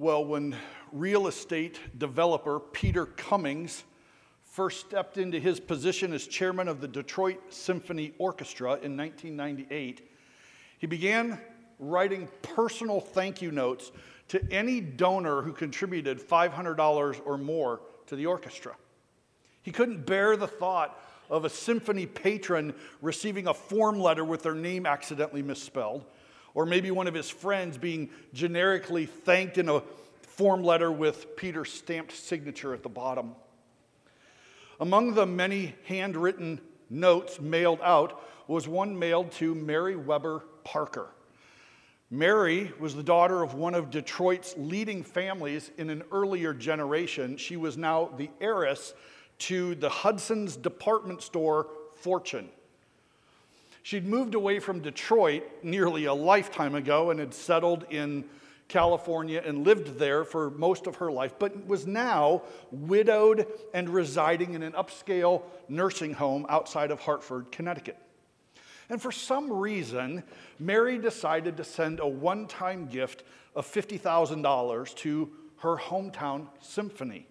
Well, when real estate developer Peter Cummings first stepped into his position as chairman of the Detroit Symphony Orchestra in 1998, he began writing personal thank you notes to any donor who contributed $500 or more to the orchestra. He couldn't bear the thought of a symphony patron receiving a form letter with their name accidentally misspelled, or maybe one of his friends being generically thanked in a form letter with Peter's stamped signature at the bottom. Among the many handwritten notes mailed out was one mailed to Mary Weber Parker. Mary was the daughter of one of Detroit's leading families in an earlier generation. She was now the heiress to the Hudson's department store fortune. She'd moved away from Detroit nearly a lifetime ago and had settled in California and lived there for most of her life, but was now widowed and residing in an upscale nursing home outside of Hartford, Connecticut. And for some reason, Mary decided to send a one-time gift of $50,000 to her hometown symphony.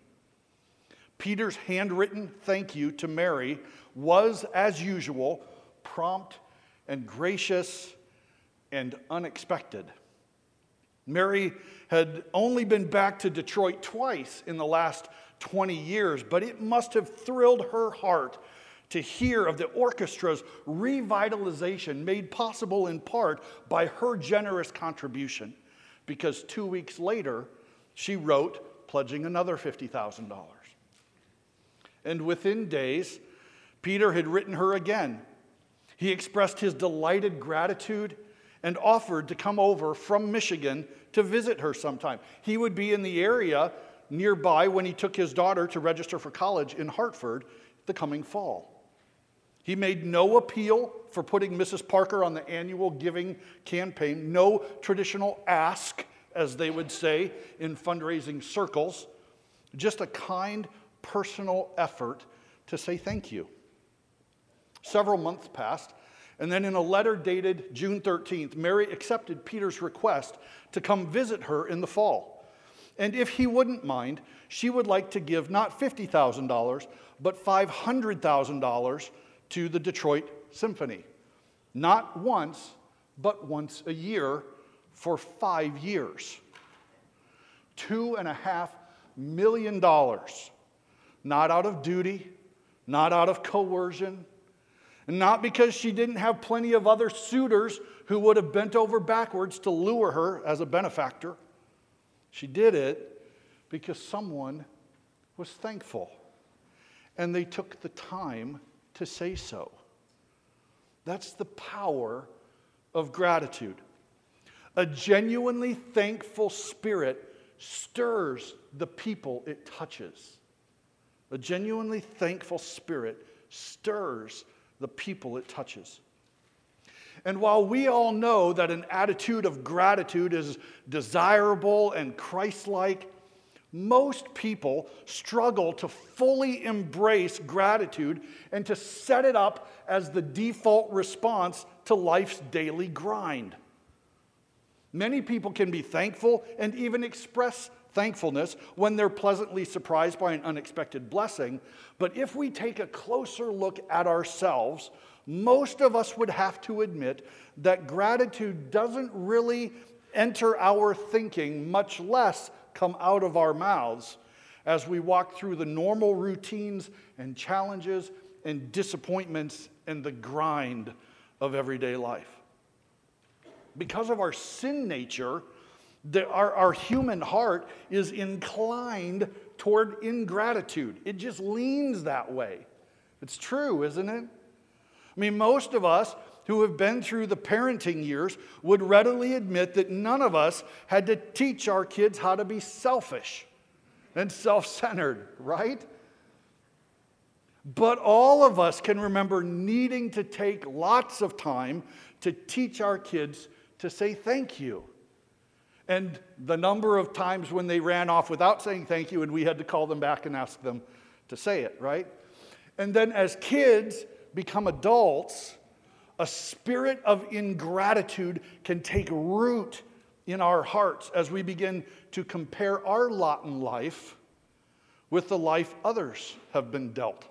Peter's handwritten thank you to Mary was, as usual, prompt and gracious and unexpected. Mary had only been back to Detroit twice in the last 20 years, but it must have thrilled her heart to hear of the orchestra's revitalization made possible in part by her generous contribution, because 2 weeks later, she wrote, pledging another $50,000. And within days, Peter had written her again. He expressed his delighted gratitude and offered to come over from Michigan to visit her sometime. He would be in the area nearby when he took his daughter to register for college in Hartford the coming fall. He made no appeal for putting Mrs. Parker on the annual giving campaign, no traditional ask, as they would say in fundraising circles, just a kind, personal effort to say thank you. Several months passed, and then in a letter dated June 13th, Mary accepted Peter's request to come visit her in the fall. And if he wouldn't mind, she would like to give not $50,000, but $500,000 to the Detroit Symphony. Not once, but once a year for 5 years. $2.5 million. Not out of duty, not out of coercion, and not because she didn't have plenty of other suitors who would have bent over backwards to lure her as a benefactor. She did it because someone was thankful, and they took the time to say so. That's the power of gratitude. A genuinely thankful spirit stirs the people it touches. A genuinely thankful spirit stirs the people it touches. And while we all know that an attitude of gratitude is desirable and Christ-like, most people struggle to fully embrace gratitude and to set it up as the default response to life's daily grind. Many people can be thankful and even express thankfulness when they're pleasantly surprised by an unexpected blessing. But if we take a closer look at ourselves, most of us would have to admit that gratitude doesn't really enter our thinking, much less come out of our mouths as we walk through the normal routines and challenges and disappointments and the grind of everyday life. Because of our sin nature, our human heart is inclined toward ingratitude. It just leans that way. It's true, isn't it? I mean, most of us who have been through the parenting years would readily admit that none of us had to teach our kids how to be selfish and self-centered, right? But all of us can remember needing to take lots of time to teach our kids to say thank you. And the number of times when they ran off without saying thank you and we had to call them back and ask them to say it, right? And then as kids become adults, a spirit of ingratitude can take root in our hearts as we begin to compare our lot in life with the life others have been dealt.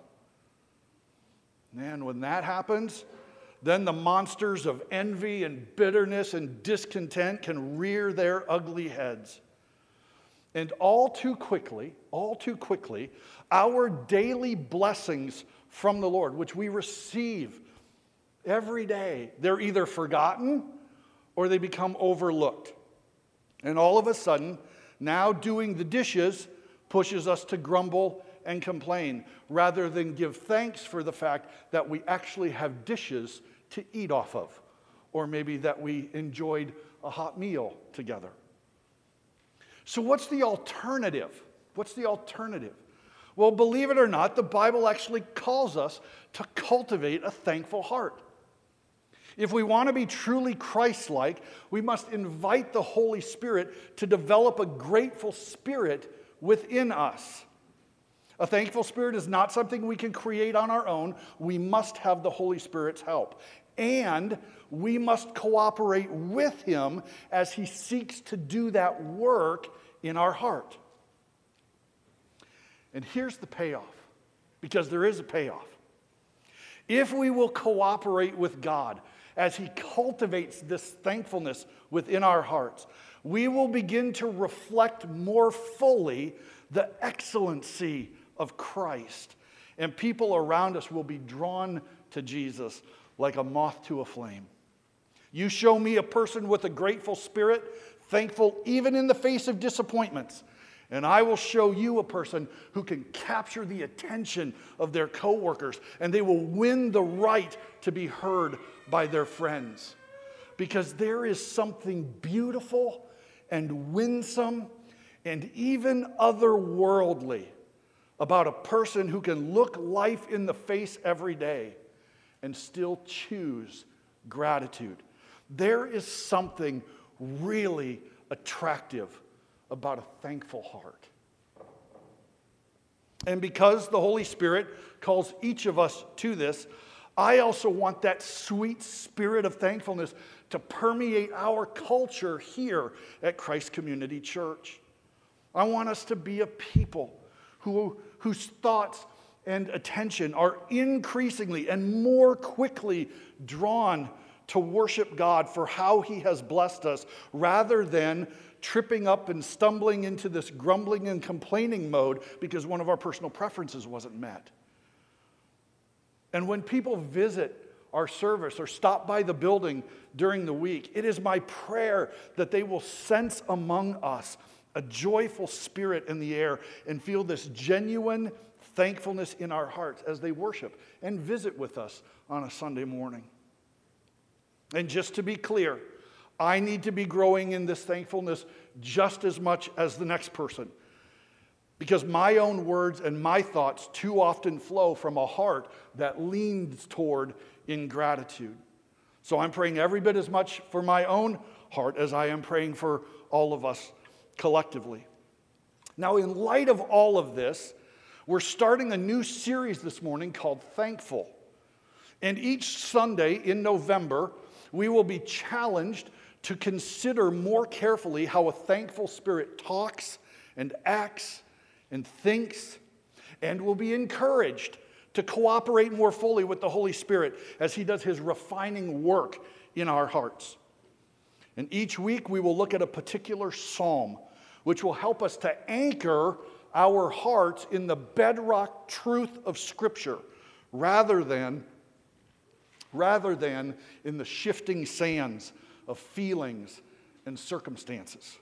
And when that happens, then the monsters of envy and bitterness and discontent can rear their ugly heads. And all too quickly, our daily blessings from the Lord, which we receive every day, they're either forgotten or they become overlooked. And all of a sudden, now doing the dishes pushes us to grumble and complain rather than give thanks for the fact that we actually have dishes to eat off of, or maybe that we enjoyed a hot meal together. So what's the alternative? Well, believe it or not, the Bible actually calls us to cultivate a thankful heart. If we want to be truly Christ-like, we must invite the Holy Spirit to develop a grateful spirit within us. A thankful spirit is not something we can create on our own. We must have the Holy Spirit's help. And we must cooperate with Him as He seeks to do that work in our heart. And here's the payoff, because there is a payoff. If we will cooperate with God as He cultivates this thankfulness within our hearts, we will begin to reflect more fully the excellency of Christ. And people around us will be drawn to Jesus like a moth to a flame. You show me a person with a grateful spirit, thankful even in the face of disappointments, and I will show you a person who can capture the attention of their coworkers, and they will win the right to be heard by their friends. Because there is something beautiful and winsome and even otherworldly about a person who can look life in the face every day and still choose gratitude. There is something really attractive about a thankful heart. And because the Holy Spirit calls each of us to this, I also want that sweet spirit of thankfulness to permeate our culture here at Christ Community Church. I want us to be a people whose thoughts and attention are increasingly and more quickly drawn to worship God for how He has blessed us, rather than tripping up and stumbling into this grumbling and complaining mode because one of our personal preferences wasn't met. And when people visit our service or stop by the building during the week, it is my prayer that they will sense among us a joyful spirit in the air and feel this genuine thankfulness in our hearts as they worship and visit with us on a Sunday morning. And just to be clear, I need to be growing in this thankfulness just as much as the next person, because my own words and my thoughts too often flow from a heart that leans toward ingratitude. So I'm praying every bit as much for my own heart as I am praying for all of us collectively. Now, in light of all of this, we're starting a new series this morning called Thankful. And each Sunday in November, we will be challenged to consider more carefully how a thankful spirit talks and acts and thinks, and will be encouraged to cooperate more fully with the Holy Spirit as He does His refining work in our hearts. And each week we will look at a particular psalm, which will help us to anchor our hearts in the bedrock truth of Scripture, rather than in the shifting sands of feelings and circumstances.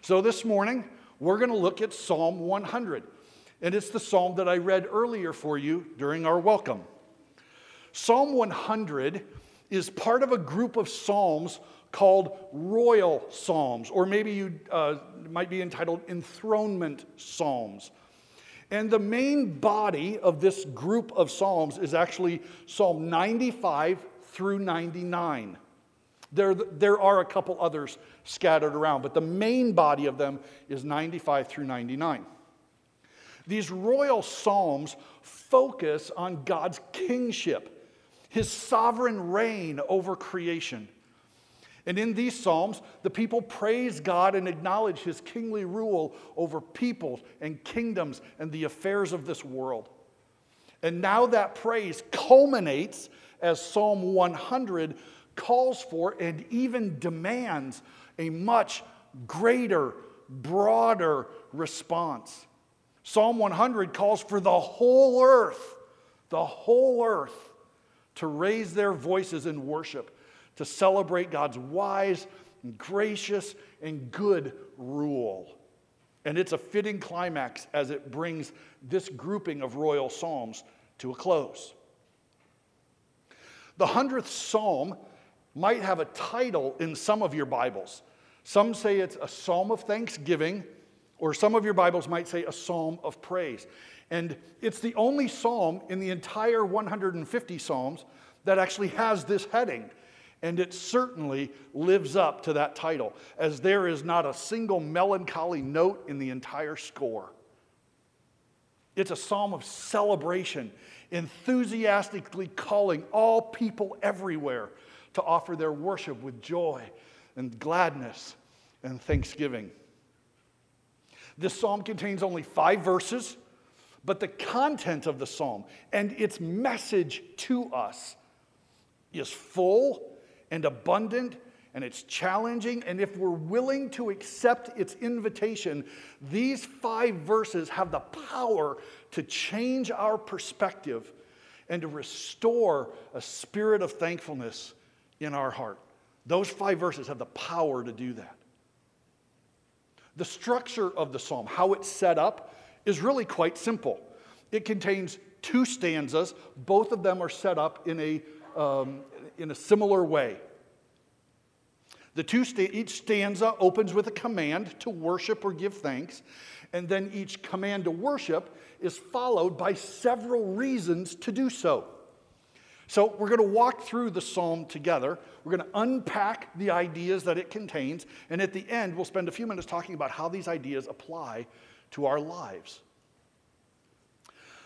So this morning, we're going to look at Psalm 100, and it's the psalm that I read earlier for you during our welcome. Psalm 100 is part of a group of psalms called royal psalms, or maybe you might be entitled enthronement psalms. And the main body of this group of psalms is actually Psalm 95 through 99. There are a couple others scattered around, but the main body of them is 95 through 99. These royal psalms focus on God's kingship, His sovereign reign over creation. And in these Psalms, the people praise God and acknowledge his kingly rule over peoples and kingdoms and the affairs of this world. And now that praise culminates as Psalm 100 calls for and even demands a much greater, broader response. Psalm 100 calls for the whole earth, to raise their voices in worship, to celebrate God's wise and gracious and good rule. And it's a fitting climax as it brings this grouping of royal psalms to a close. The 100th psalm might have a title in some of your Bibles. Some say it's a psalm of thanksgiving, or some of your Bibles might say a psalm of praise. And it's the only psalm in the entire 150 psalms that actually has this heading. And it certainly lives up to that title, as there is not a single melancholy note in the entire score. It's a psalm of celebration, enthusiastically calling all people everywhere to offer their worship with joy and gladness and thanksgiving. This psalm contains only 5 verses, but the content of the psalm and its message to us is full and abundant, and it's challenging. And if we're willing to accept its invitation, these 5 verses have the power to change our perspective and to restore a spirit of thankfulness in our heart. Those 5 verses have the power to do that. The structure of the psalm, how it's set up, is really quite simple. It contains 2 stanzas. Both of them are set up in a similar way. Each stanza opens with a command to worship or give thanks, and then each command to worship is followed by several reasons to do so. So we're going to walk through the psalm together. We're going to unpack the ideas that it contains, and at the end we'll spend a few minutes talking about how these ideas apply to our lives.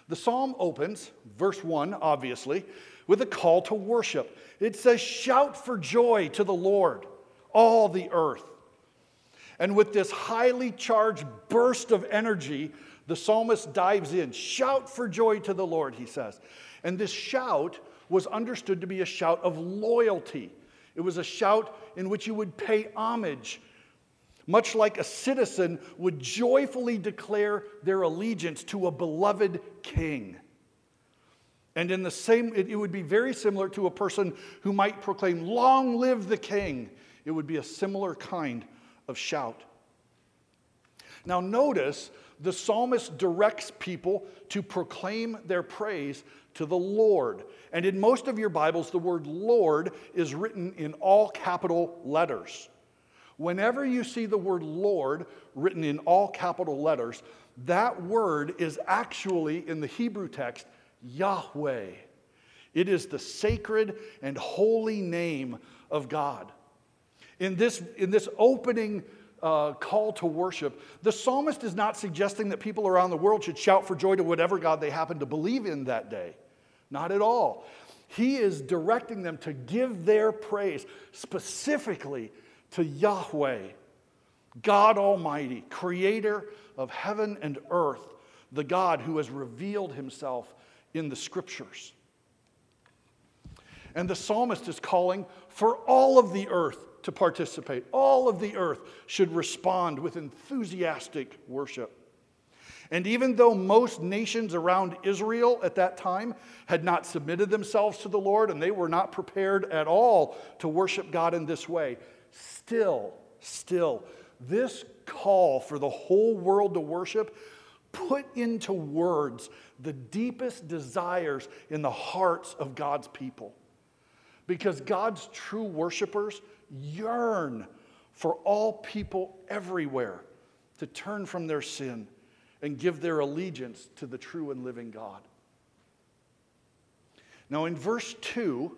The psalm opens, verse 1 obviously, with a call to worship. It says, "Shout for joy to the Lord, all the earth." And with this highly charged burst of energy, the psalmist dives in. "Shout for joy to the Lord," he says. And this shout was understood to be a shout of loyalty. It was a shout in which you would pay homage, much like a citizen would joyfully declare their allegiance to a beloved king. And in the same, it would be very similar to a person who might proclaim, "Long live the king." It would be a similar kind of shout. Now notice, the psalmist directs people to proclaim their praise to the Lord. And in most of your Bibles, the word Lord is written in all capital letters. Whenever you see the word Lord written in all capital letters, that word is actually, in the Hebrew text, Yahweh. It is the sacred and holy name of God. In this opening call to worship, the psalmist is not suggesting that people around the world should shout for joy to whatever God they happen to believe in that day. Not at all. He is directing them to give their praise specifically to Yahweh, God Almighty, creator of heaven and earth, the God who has revealed himself in the scriptures. And the psalmist is calling for all of the earth to participate. All of the earth should respond with enthusiastic worship. And even though most nations around Israel at that time had not submitted themselves to the Lord, and they were not prepared at all to worship God in this way, still, this call for the whole world to worship put into words the deepest desires in the hearts of God's people. Because God's true worshipers yearn for all people everywhere to turn from their sin and give their allegiance to the true and living God. Now in verse 2,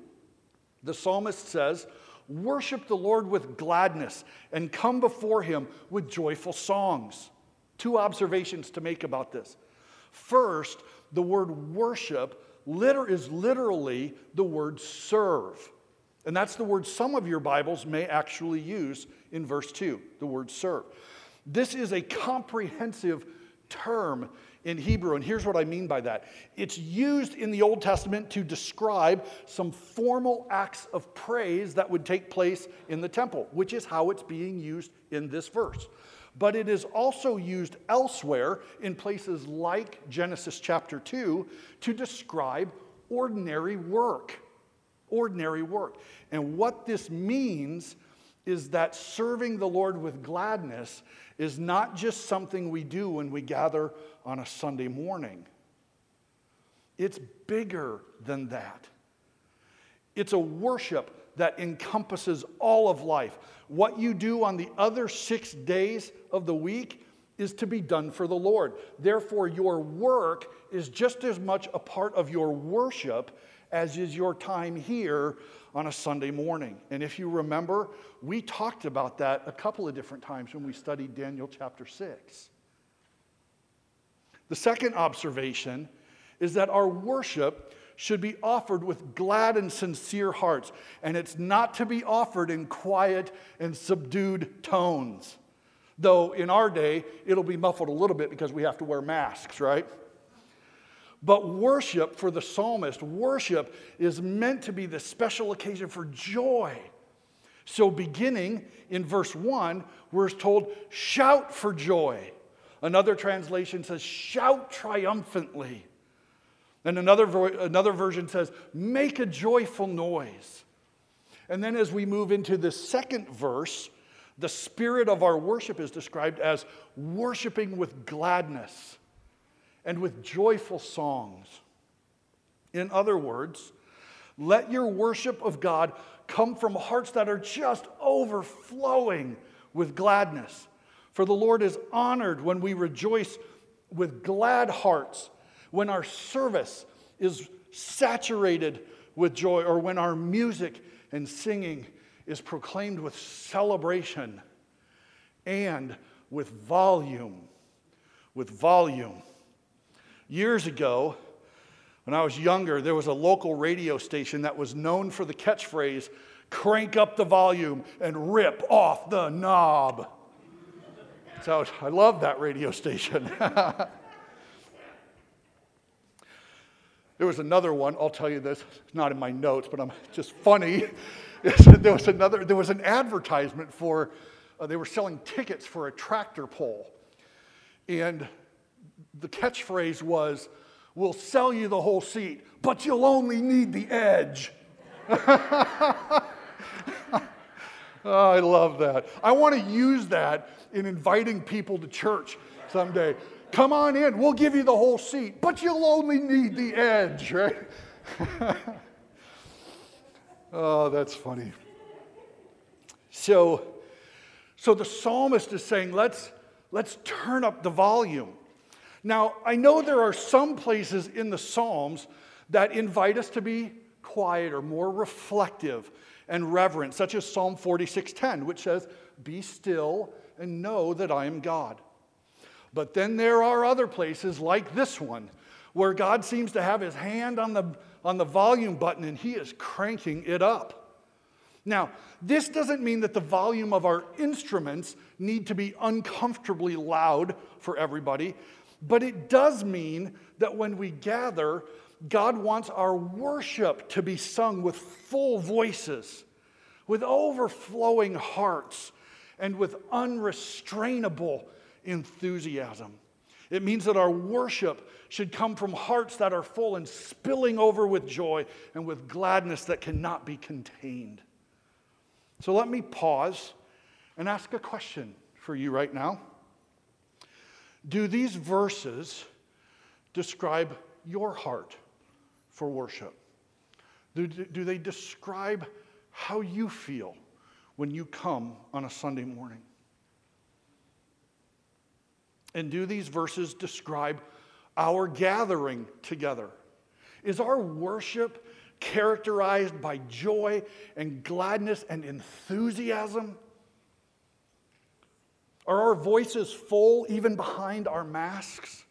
the psalmist says, "Worship the Lord with gladness and come before him with joyful songs." 2 observations to make about this. First, the word worship is literally the word serve. And that's the word some of your Bibles may actually use in verse 2, the word serve. This is a comprehensive term in Hebrew, and here's what I mean by that. It's used in the Old Testament to describe some formal acts of praise that would take place in the temple, which is how it's being used in this verse. But it is also used elsewhere in places like Genesis chapter 2 to describe ordinary work. Ordinary work. And what this means is that serving the Lord with gladness is not just something we do when we gather on a Sunday morning. It's bigger than that. It's a worship that encompasses all of life. What you do on the other 6 days of the week is to be done for the Lord. Therefore, your work is just as much a part of your worship as is your time here on a Sunday morning. And if you remember, we talked about that a couple of different times when we studied Daniel chapter 6. The second observation is that our worship should be offered with glad and sincere hearts, and it's not to be offered in quiet and subdued tones. Though in our day, it'll be muffled a little bit because we have to wear masks, right? But worship for the psalmist, worship is meant to be the special occasion for joy. So beginning in verse 1, we're told, shout for joy. Another translation says, shout triumphantly. And another version says, make a joyful noise. And then as we move into the second verse, the spirit of our worship is described as worshiping with gladness and with joyful songs. In other words, let your worship of God come from hearts that are just overflowing with gladness. For the Lord is honored when we rejoice with glad hearts, when our service is saturated with joy, or when our music and singing is proclaimed with celebration and with volume. With volume. Years ago, when I was younger, there was a local radio station that was known for the catchphrase, crank up the volume and rip off the knob. So I love that radio station. There was another one, I'll tell you this, it's not in my notes, but I'm just funny. There was an advertisement for, they were selling tickets for a tractor pull. And the catchphrase was, we'll sell you the whole seat, but you'll only need the edge. Oh, I love that. I want to use that in inviting people to church someday. Come on in, we'll give you the whole seat, but you'll only need the edge, right? Oh, that's funny. So the psalmist is saying, let's turn up the volume. Now, I know there are some places in the Psalms that invite us to be quiet or more reflective and reverent, such as Psalm 46:10, which says, be still and know that I am God. But then there are other places like this one where God seems to have his hand on the volume button and he is cranking it up. Now, this doesn't mean that the volume of our instruments need to be uncomfortably loud for everybody. But it does mean that when we gather, God wants our worship to be sung with full voices, with overflowing hearts, and with unrestrainable enthusiasm. It means that our worship should come from hearts that are full and spilling over with joy and with gladness that cannot be contained. So let me pause and ask a question for you right now. Do these verses describe your heart for worship? Do they describe how you feel when you come on a Sunday morning? And do these verses describe our gathering together? Is our worship characterized by joy and gladness and enthusiasm? Are our voices full even behind our masks?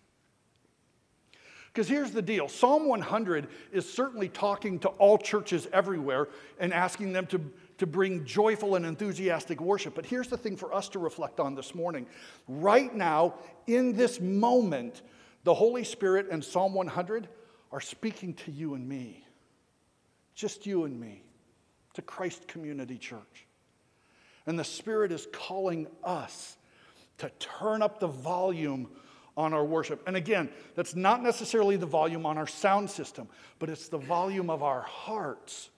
Because here's the deal. Psalm 100 is certainly talking to all churches everywhere and asking them to bring joyful and enthusiastic worship. But here's the thing for us to reflect on this morning. Right now, in this moment, the Holy Spirit and Psalm 100 are speaking to you and me. Just you and me. To Christ Community Church. And the Spirit is calling us to turn up the volume on our worship. And again, that's not necessarily the volume on our sound system, but it's the volume of our hearts.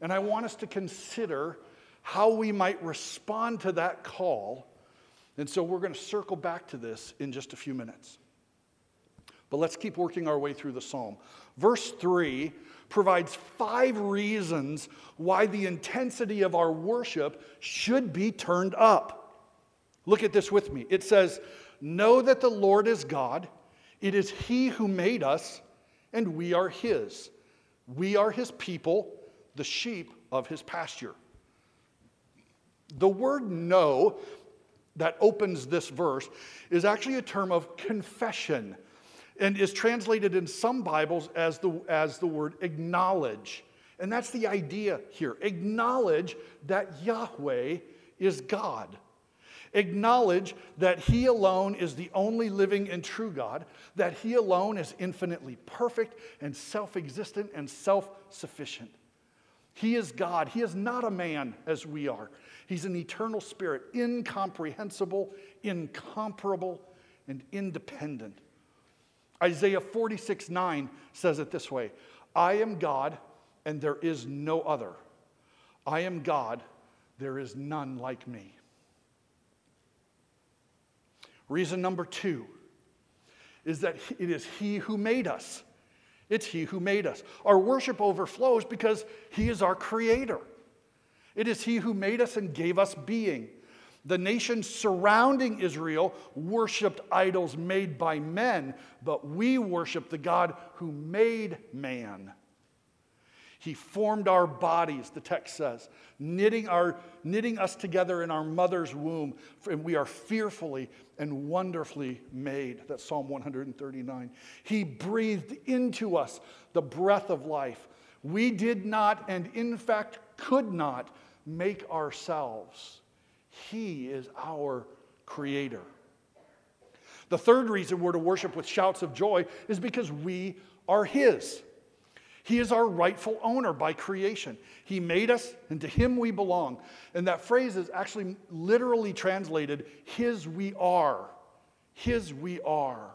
And I want us to consider how we might respond to that call. And so we're going to circle back to this in just a few minutes. But let's keep working our way through the psalm. Verse 3 provides 5 reasons why the intensity of our worship should be turned up. Look at this with me. It says, "Know that the Lord is God. It is He who made us, and we are His. We are His people, the sheep of His pasture." The word "know" that opens this verse is actually a term of confession, and is translated in some Bibles as the word "acknowledge." And that's the idea here. Acknowledge that Yahweh is God. Acknowledge that He alone is the only living and true God, that He alone is infinitely perfect and self-existent and self-sufficient. He is God. He is not a man as we are. He's an eternal spirit, incomprehensible, incomparable, and independent. Isaiah 46:9 says it this way: "I am God, and there is no other. I am God, there is none like me." Reason number 2 is that it is He who made us. It's He who made us. Our worship overflows because He is our creator. It is He who made us and gave us being. The nations surrounding Israel worshipped idols made by men, but we worship the God who made man. He formed our bodies, the text says, knitting us together in our mother's womb, and we are fearfully and wonderfully made. That's Psalm 139. He breathed into us the breath of life. We did not, and in fact could not, make ourselves. He is our creator. The third reason we're to worship with shouts of joy is because we are His. He is our rightful owner by creation. He made us, and to Him we belong. And that phrase is actually literally translated, "His we are." His we are.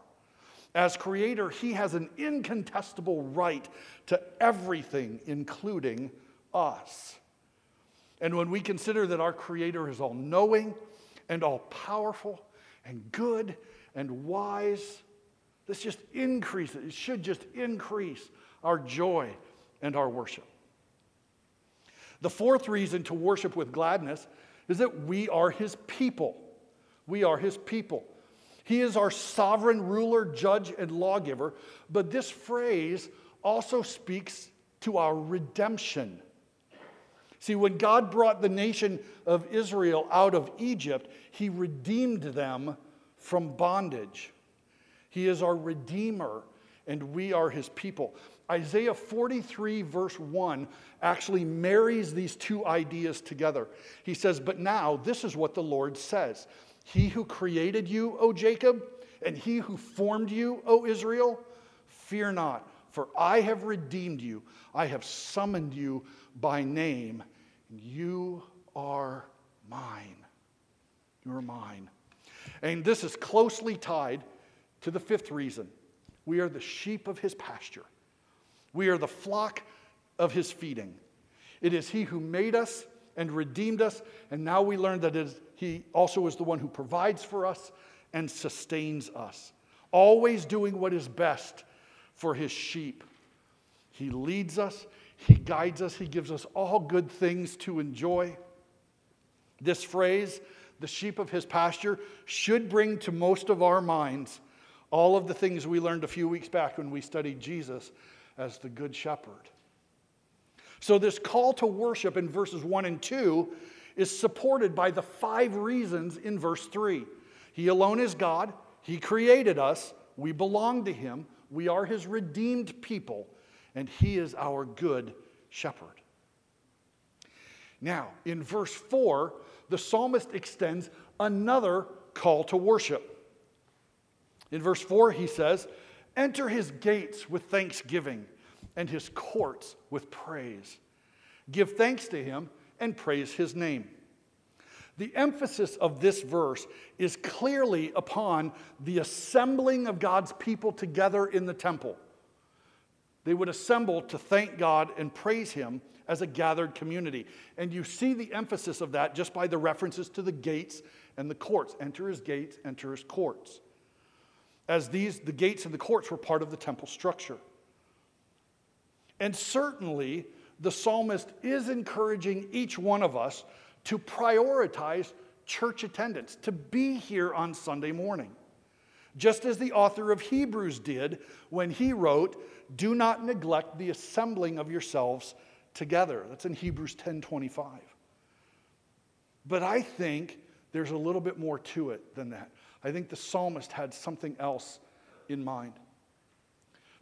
As creator, He has an incontestable right to everything, including us. And when we consider that our Creator is all-knowing and all-powerful and good and wise, it should just increase our joy and our worship. The fourth reason to worship with gladness is that we are His people. We are His people. He is our sovereign ruler, judge, and lawgiver, but this phrase also speaks to our redemption. See, when God brought the nation of Israel out of Egypt, He redeemed them from bondage. He is our Redeemer, and we are His people. Isaiah 43, verse 1, actually marries these two ideas together. He says, "But now this is what the Lord says: He who created you, O Jacob, and He who formed you, O Israel, fear not, for I have redeemed you. I have summoned you by name. You are mine." You are mine. And this is closely tied to the fifth reason. We are the sheep of His pasture. We are the flock of His feeding. It is He who made us and redeemed us, and now we learn that He also is the one who provides for us and sustains us, always doing what is best for His sheep. He leads us, He guides us, He gives us all good things to enjoy. This phrase, "the sheep of His pasture," should bring to most of our minds all of the things we learned a few weeks back when we studied Jesus as the Good Shepherd. So this call to worship in verses 1 and 2 is supported by the 5 reasons in verse 3. He alone is God. He created us. We belong to Him. We are his redeemed people, and he is our good shepherd. Now, in verse 4, the psalmist extends another call to worship. In verse 4, he says, "Enter his gates with thanksgiving and his courts with praise. Give thanks to him and praise his name." The emphasis of this verse is clearly upon the assembling of God's people together in the temple. They would assemble to thank God and praise him as a gathered community. And you see the emphasis of that just by the references to the gates and the courts. Enter his gates, enter his courts. As the gates and the courts were part of the temple structure. And certainly, the psalmist is encouraging each one of us to prioritize church attendance, to be here on Sunday morning. Just as the author of Hebrews did when he wrote, "Do not neglect the assembling of yourselves together." That's in Hebrews 10:25. But I think there's a little bit more to it than that. I think the psalmist had something else in mind.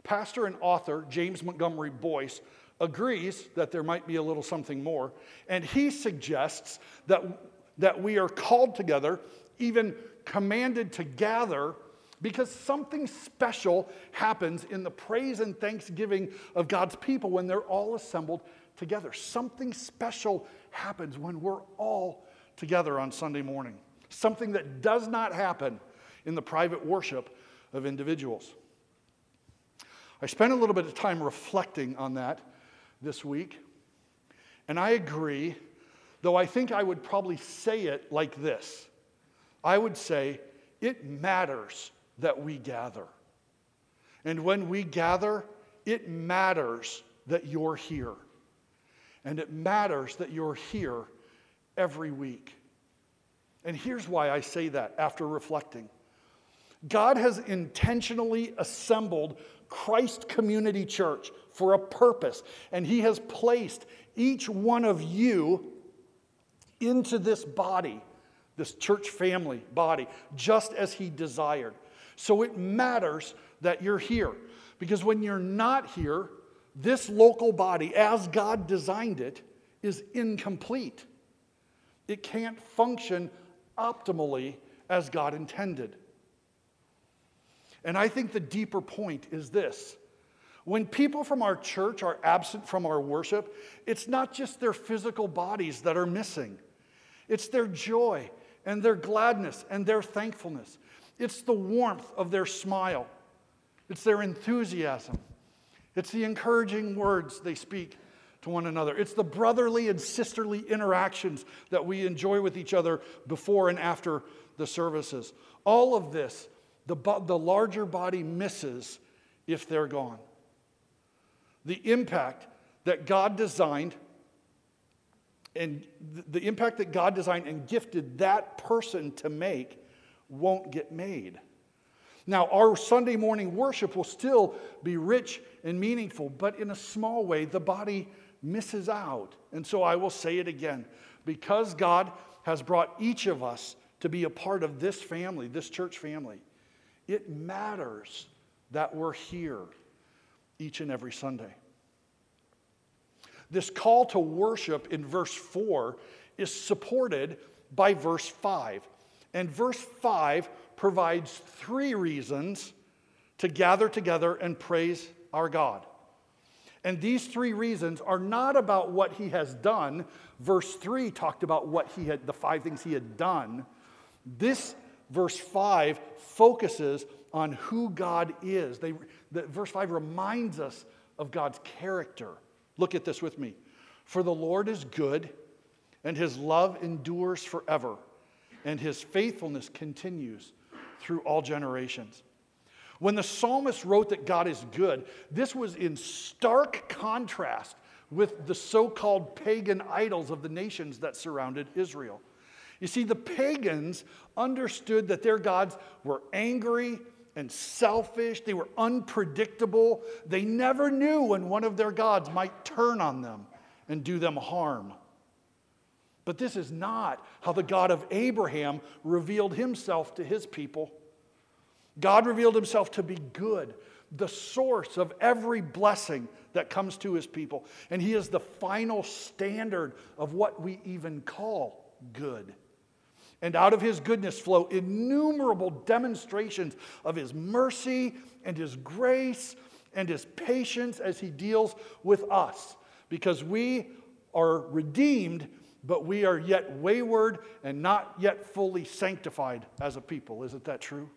Pastor and author James Montgomery Boyce agrees that there might be a little something more, and he suggests that we are called together, even commanded to gather, because something special happens in the praise and thanksgiving of God's people when they're all assembled together. Something special happens when we're all together on Sunday morning. Something that does not happen in the private worship of individuals. I spent a little bit of time reflecting on that this week, and I agree, though I think I would probably say it like this. I would say, it matters that we gather. And when we gather, it matters that you're here. And it matters that you're here every week. And here's why I say that after reflecting. God has intentionally assembled Christ Community Church for a purpose, and he has placed each one of you into this body, this church family body, just as he desired. So it matters that you're here, because when you're not here, this local body, as God designed it, is incomplete. It can't function optimally as God intended. And I think the deeper point is this. When people from our church are absent from our worship, it's not just their physical bodies that are missing. It's their joy and their gladness and their thankfulness. It's the warmth of their smile. It's their enthusiasm. It's the encouraging words they speak to one another. It's the brotherly and sisterly interactions that we enjoy with each other before and after the services. All of this, the larger body misses if they're gone. The impact that God designed and gifted that person to make won't get made. Now, our Sunday morning worship will still be rich and meaningful, but in a small way, the body misses out. And so I will say it again. Because God has brought each of us to be a part of this family, this church family, it matters that we're here each and every Sunday. This call to worship in verse 4 is supported by verse 5. And verse 5 provides three reasons to gather together and praise our God. And these three reasons are not about what he has done. Verse 3 talked about the five things he had done. This verse 5 focuses on who God is. Verse 5 reminds us of God's character. Look at this with me. "For the Lord is good, and his love endures forever, and his faithfulness continues through all generations." When the psalmist wrote that God is good, this was in stark contrast with the so-called pagan idols of the nations that surrounded Israel. You see, the pagans understood that their gods were angry and selfish. They were unpredictable. They never knew when one of their gods might turn on them and do them harm. But this is not how the God of Abraham revealed himself to his people. God revealed himself to be good, the source of every blessing that comes to his people. And he is the final standard of what we even call good. And out of his goodness flow innumerable demonstrations of his mercy and his grace and his patience as he deals with us. Because we are redeemed, but we are yet wayward and not yet fully sanctified as a people. Isn't that true?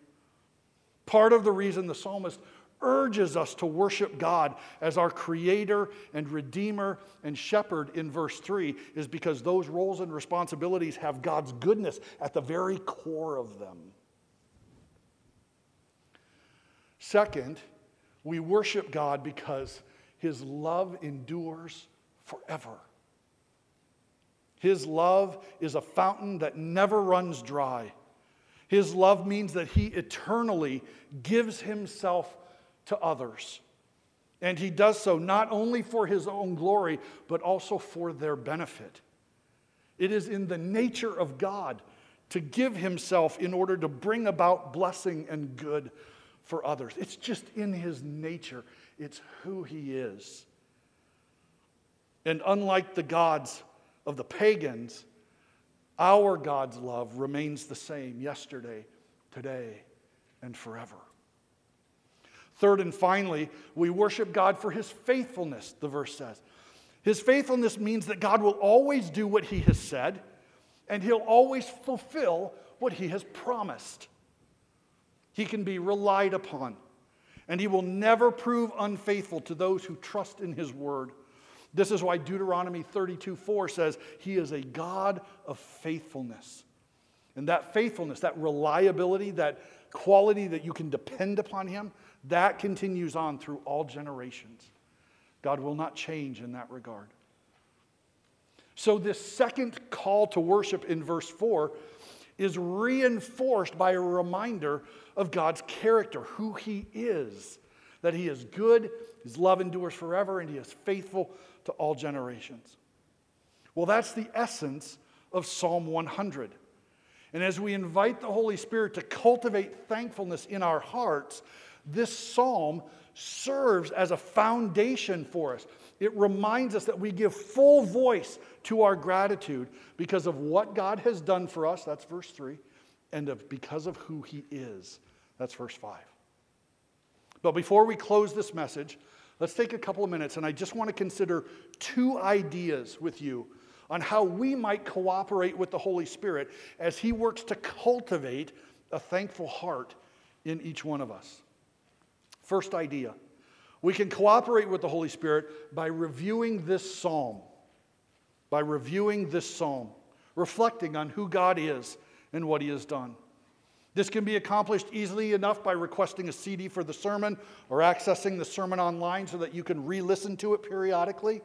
Part of the reason the psalmist urges us to worship God as our creator and redeemer and shepherd in verse 3 is because those roles and responsibilities have God's goodness at the very core of them. Second, we worship God because his love endures forever. His love is a fountain that never runs dry. His love means that he eternally gives himself to others. And he does so not only for his own glory, but also for their benefit. It is in the nature of God to give himself in order to bring about blessing and good for others. It's just in his nature. It's who he is. And unlike the gods of the pagans, our God's love remains the same yesterday, today, and forever. Third and finally, we worship God for his faithfulness, the verse says. His faithfulness means that God will always do what he has said, and he'll always fulfill what he has promised. He can be relied upon, and he will never prove unfaithful to those who trust in his word. This is why Deuteronomy 32:4 says he is a God of faithfulness. And that faithfulness, that reliability, that quality that you can depend upon him, that continues on through all generations. God will not change in that regard. So this second call to worship in verse 4 is reinforced by a reminder of God's character, who he is, that he is good, his love endures forever, and he is faithful to all generations. Well, that's the essence of Psalm 100. And as we invite the Holy Spirit to cultivate thankfulness in our hearts, this psalm serves as a foundation for us. It reminds us that we give full voice to our gratitude because of what God has done for us, that's verse 3, and because of who he is, that's verse 5. But before we close this message, let's take a couple of minutes, and I just want to consider two ideas with you on how we might cooperate with the Holy Spirit as he works to cultivate a thankful heart in each one of us. First idea, we can cooperate with the Holy Spirit by reviewing this psalm, reflecting on who God is and what he has done. This can be accomplished easily enough by requesting a CD for the sermon or accessing the sermon online so that you can re-listen to it periodically.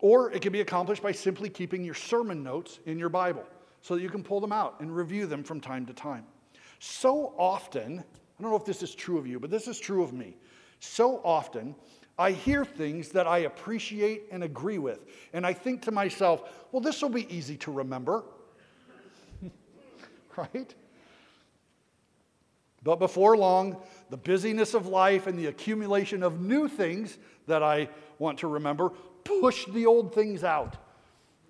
Or it can be accomplished by simply keeping your sermon notes in your Bible so that you can pull them out and review them from time to time. So often, I don't know if this is true of you, but this is true of me. So often, I hear things that I appreciate and agree with, and I think to myself, well, this will be easy to remember. Right? But before long, the busyness of life and the accumulation of new things that I want to remember push the old things out,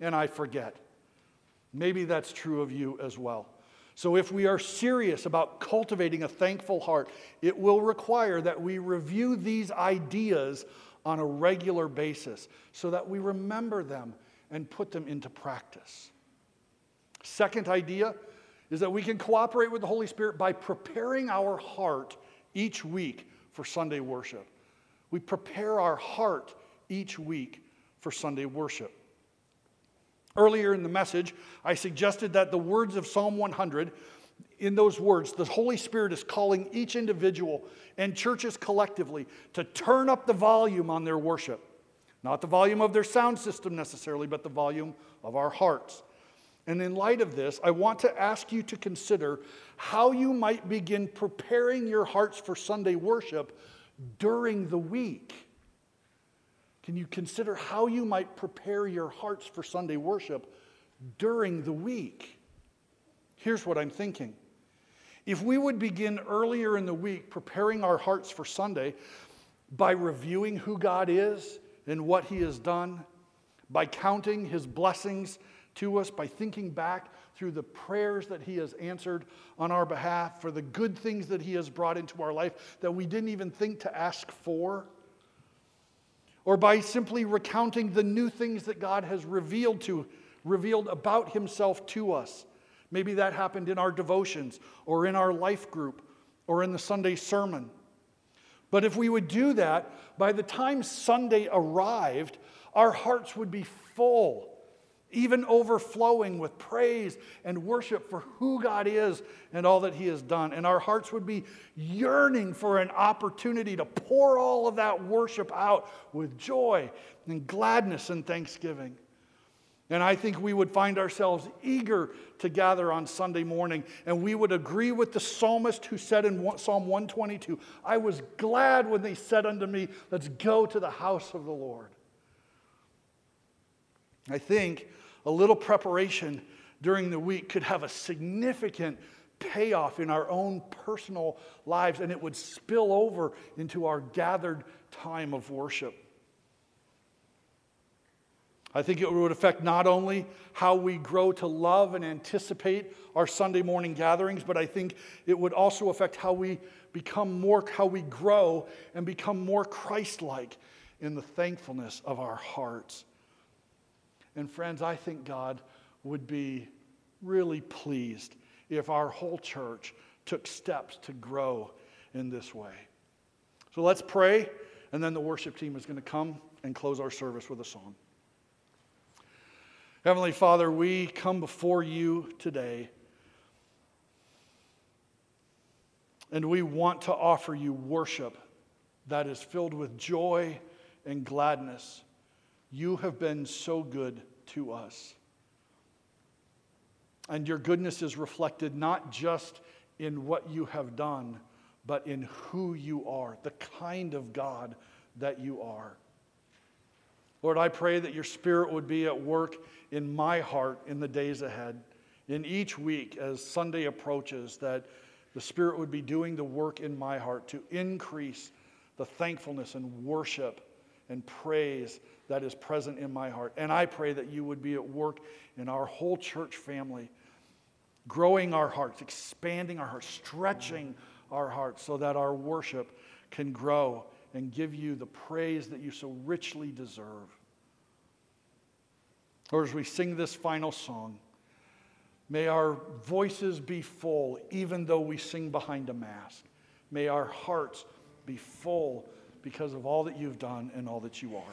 and I forget. Maybe that's true of you as well. So if we are serious about cultivating a thankful heart, it will require that we review these ideas on a regular basis so that we remember them and put them into practice. Second idea is that we can cooperate with the Holy Spirit by preparing our heart each week for Sunday worship. We prepare our heart each week for Sunday worship. Earlier in the message, I suggested that the words of Psalm 100, in those words, the Holy Spirit is calling each individual and churches collectively to turn up the volume on their worship. Not the volume of their sound system necessarily, but the volume of our hearts. And in light of this, I want to ask you to consider how you might begin preparing your hearts for Sunday worship during the week. Can you consider how you might prepare your hearts for Sunday worship during the week? Here's what I'm thinking. If we would begin earlier in the week preparing our hearts for Sunday by reviewing who God is and what he has done, by counting his blessings to us, by thinking back through the prayers that he has answered on our behalf, for the good things that he has brought into our life that we didn't even think to ask for, or by simply recounting the new things that God has revealed about himself to us. Maybe that happened in our devotions or in our life group or in the Sunday sermon. But if we would do that, by the time Sunday arrived, our hearts would be full, even overflowing with praise and worship for who God is and all that he has done. And our hearts would be yearning for an opportunity to pour all of that worship out with joy and gladness and thanksgiving. And I think we would find ourselves eager to gather on Sunday morning, and we would agree with the psalmist who said in Psalm 122, "I was glad when they said unto me, let's go to the house of the Lord." I think a little preparation during the week could have a significant payoff in our own personal lives, and it would spill over into our gathered time of worship. I think it would affect not only how we grow to love and anticipate our Sunday morning gatherings, but I think it would also affect how we grow and become more Christ-like in the thankfulness of our hearts. And friends, I think God would be really pleased if our whole church took steps to grow in this way. So let's pray, and then the worship team is going to come and close our service with a song. Heavenly Father, we come before you today, and we want to offer you worship that is filled with joy and gladness. You have been so good to us, and your goodness is reflected not just in what you have done, but in who you are, the kind of God that you are. Lord, I pray that your Spirit would be at work in my heart in the days ahead, in each week as Sunday approaches, that the Spirit would be doing the work in my heart to increase the thankfulness and worship and praise that is present in my heart. And I pray that you would be at work in our whole church family, growing our hearts, expanding our hearts, stretching our hearts so that our worship can grow and give you the praise that you so richly deserve. Lord, as we sing this final song, may our voices be full, even though we sing behind a mask. May our hearts be full because of all that you've done and all that you are.